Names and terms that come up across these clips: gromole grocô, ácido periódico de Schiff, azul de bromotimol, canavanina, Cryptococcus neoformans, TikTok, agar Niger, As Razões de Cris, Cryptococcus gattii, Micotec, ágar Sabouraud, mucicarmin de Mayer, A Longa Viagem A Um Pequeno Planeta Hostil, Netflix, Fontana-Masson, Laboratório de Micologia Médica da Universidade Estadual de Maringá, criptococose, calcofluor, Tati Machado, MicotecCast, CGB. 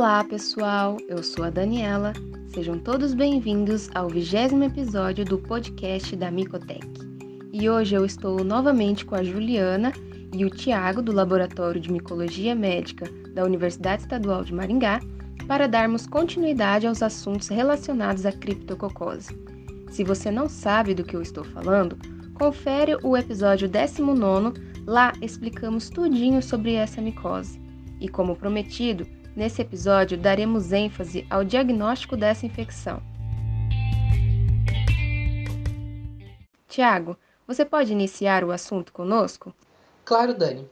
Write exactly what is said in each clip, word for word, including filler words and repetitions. Olá pessoal, eu sou a Daniela, sejam todos bem-vindos ao vigésimo episódio do podcast da Micotec. E hoje eu estou novamente com a Juliana e o Tiago do Laboratório de Micologia Médica da Universidade Estadual de Maringá para darmos continuidade aos assuntos relacionados à criptococose. Se você não sabe do que eu estou falando, confere o episódio décimo nono, lá explicamos tudinho sobre essa micose. E como prometido, nesse episódio daremos ênfase ao diagnóstico dessa infecção. Tiago, você pode iniciar o assunto conosco? Claro, Dani.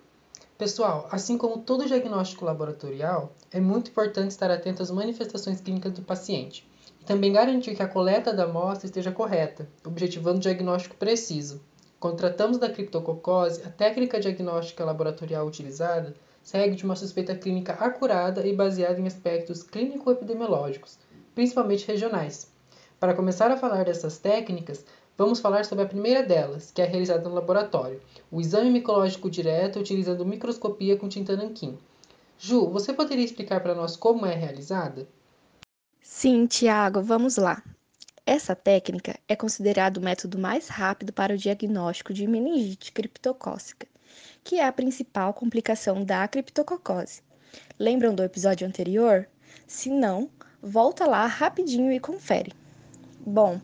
Pessoal, assim como todo diagnóstico laboratorial, é muito importante estar atento às manifestações clínicas do paciente e também garantir que a coleta da amostra esteja correta, objetivando o diagnóstico preciso. Quando tratamos da criptococose, a técnica diagnóstica laboratorial utilizada segue de uma suspeita clínica acurada e baseada em aspectos clínico-epidemiológicos, principalmente regionais. Para começar a falar dessas técnicas, vamos falar sobre a primeira delas, que é realizada no laboratório, o exame micológico direto utilizando microscopia com tinta nanquim. Ju, você poderia explicar para nós como é realizada? Sim, Tiago, vamos lá. Essa técnica é considerada o método mais rápido para o diagnóstico de meningite criptocócica, que é a principal complicação da criptococose. Lembram do episódio anterior? Se não, volta lá rapidinho e confere. Bom,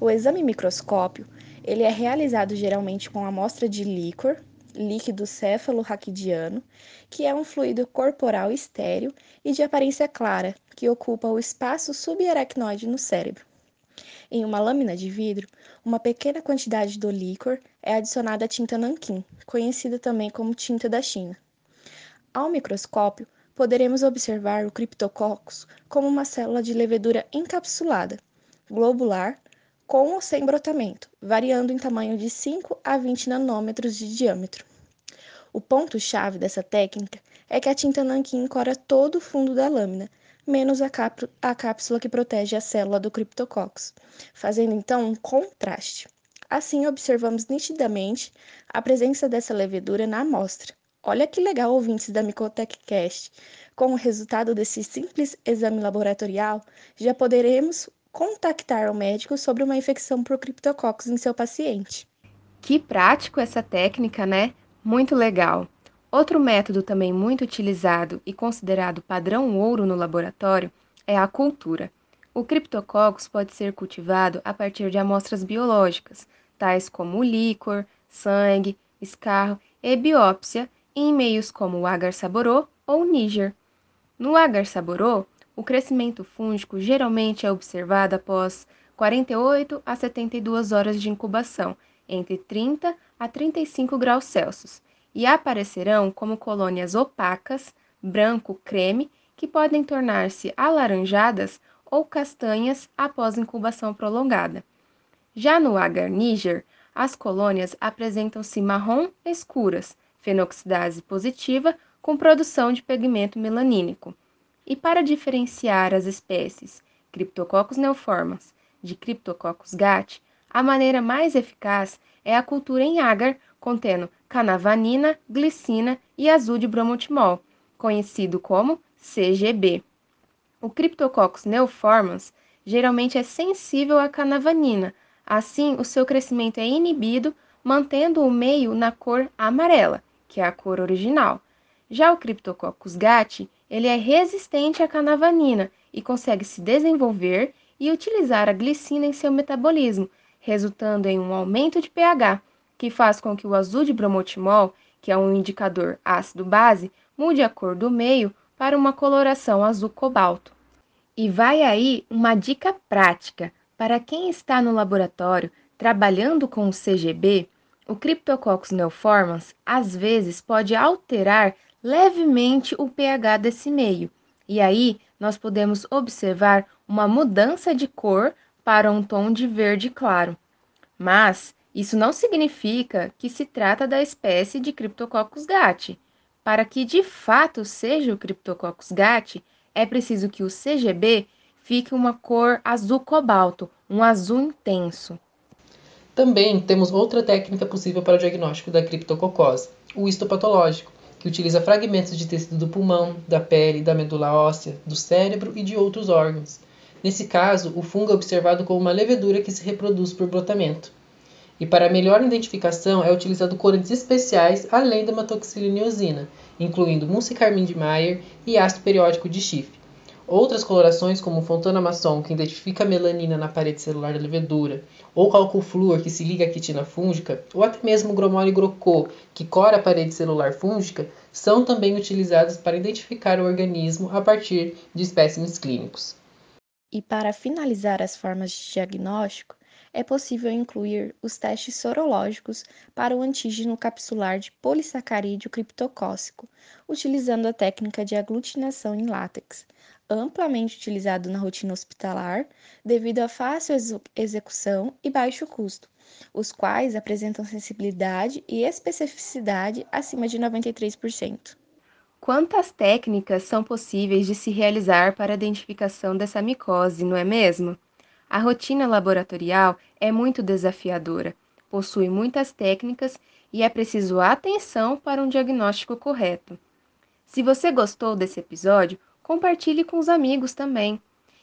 o exame microscópio ele é realizado geralmente com amostra de líquor, líquido céfalo-raquidiano, que é um fluido corporal estéril e de aparência clara, que ocupa o espaço subaracnoide no cérebro. Em uma lâmina de vidro, uma pequena quantidade do líquor é adicionada à tinta nanquim, conhecida também como tinta da China. Ao microscópio, poderemos observar o criptococcus como uma célula de levedura encapsulada, globular, com ou sem brotamento, variando em tamanho de cinco a vinte nanômetros de diâmetro. O ponto-chave dessa técnica é que a tinta nanquim encora todo o fundo da lâmina, menos a, cap- a cápsula que protege a célula do criptococcus, fazendo então um contraste. Assim, observamos nitidamente a presença dessa levedura na amostra. Olha que legal, ouvintes da MicotecCast! Com o resultado desse simples exame laboratorial, já poderemos contactar o médico sobre uma infecção por criptococcus em seu paciente. Que prático essa técnica, né? Muito legal! Outro método também muito utilizado e considerado padrão ouro no laboratório é a cultura. O criptococcus pode ser cultivado a partir de amostras biológicas, tais como líquor, sangue, escarro e biópsia, e em meios como o ágar Sabouraud ou Niger. No ágar Sabouraud, o crescimento fúngico geralmente é observado após quarenta e oito a setenta e duas horas de incubação, entre trinta a trinta e cinco graus Celsius, e aparecerão como colônias opacas, branco-creme, que podem tornar-se alaranjadas ou castanhas após incubação prolongada. Já no agar Niger, as colônias apresentam-se marrom escuras, fenoxidase positiva com produção de pigmento melanínico. E para diferenciar as espécies Cryptococcus neoformans de Cryptococcus gattii, a maneira mais eficaz é a cultura em ágar contendo canavanina, glicina e azul de bromotimol, conhecido como C G B. O Cryptococcus neoformans geralmente é sensível à canavanina, assim o seu crescimento é inibido, mantendo o meio na cor amarela, que é a cor original. Já o Cryptococcus gattii, ele é resistente à canavanina e consegue se desenvolver e utilizar a glicina em seu metabolismo, resultando em um aumento de pH, que faz com que o azul de bromotimol, que é um indicador ácido-base, mude a cor do meio para uma coloração azul cobalto. E vai aí uma dica prática. Para quem está no laboratório trabalhando com o C G B, o Cryptococcus neoformans às vezes pode alterar levemente o pH desse meio, e aí nós podemos observar uma mudança de cor para um tom de verde claro. Mas isso não significa que se trata da espécie de Cryptococcus gattii. Para que de fato seja o Cryptococcus gattii, é preciso que o C G B fique uma cor azul cobalto, um azul intenso. Também temos outra técnica possível para o diagnóstico da criptococose, o histopatológico, que utiliza fragmentos de tecido do pulmão, da pele, da medula óssea, do cérebro e de outros órgãos. Nesse caso, o fungo é observado como uma levedura que se reproduz por brotamento. E para melhor identificação, é utilizado corantes especiais além da hematoxilina e eosina, incluindo mucicarmin de Mayer e ácido periódico de Schiff. Outras colorações, como Fontana-Masson, que identifica a melanina na parede celular da levedura, ou calcofluor, que se liga à quitina fúngica, ou até mesmo o gromole grocô, que cora a parede celular fúngica, são também utilizados para identificar o organismo a partir de espécimes clínicos. E para finalizar as formas de diagnóstico, é possível incluir os testes sorológicos para o antígeno capsular de polissacarídeo criptocócico, utilizando a técnica de aglutinação em látex, amplamente utilizado na rotina hospitalar devido à fácil execução e baixo custo, os quais apresentam sensibilidade e especificidade acima de noventa e três por cento. Quantas técnicas são possíveis de se realizar para a identificação dessa micose, não é mesmo? A rotina laboratorial é muito desafiadora, possui muitas técnicas e é preciso atenção para um diagnóstico correto. Se você gostou desse episódio, compartilhe com os amigos também.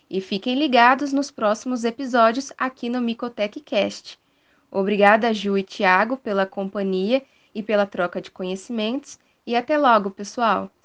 E fiquem ligados nos próximos episódios aqui no MicotecCast. Obrigada, Ju e Thiago, pela companhia e pela troca de conhecimentos. E até logo, pessoal!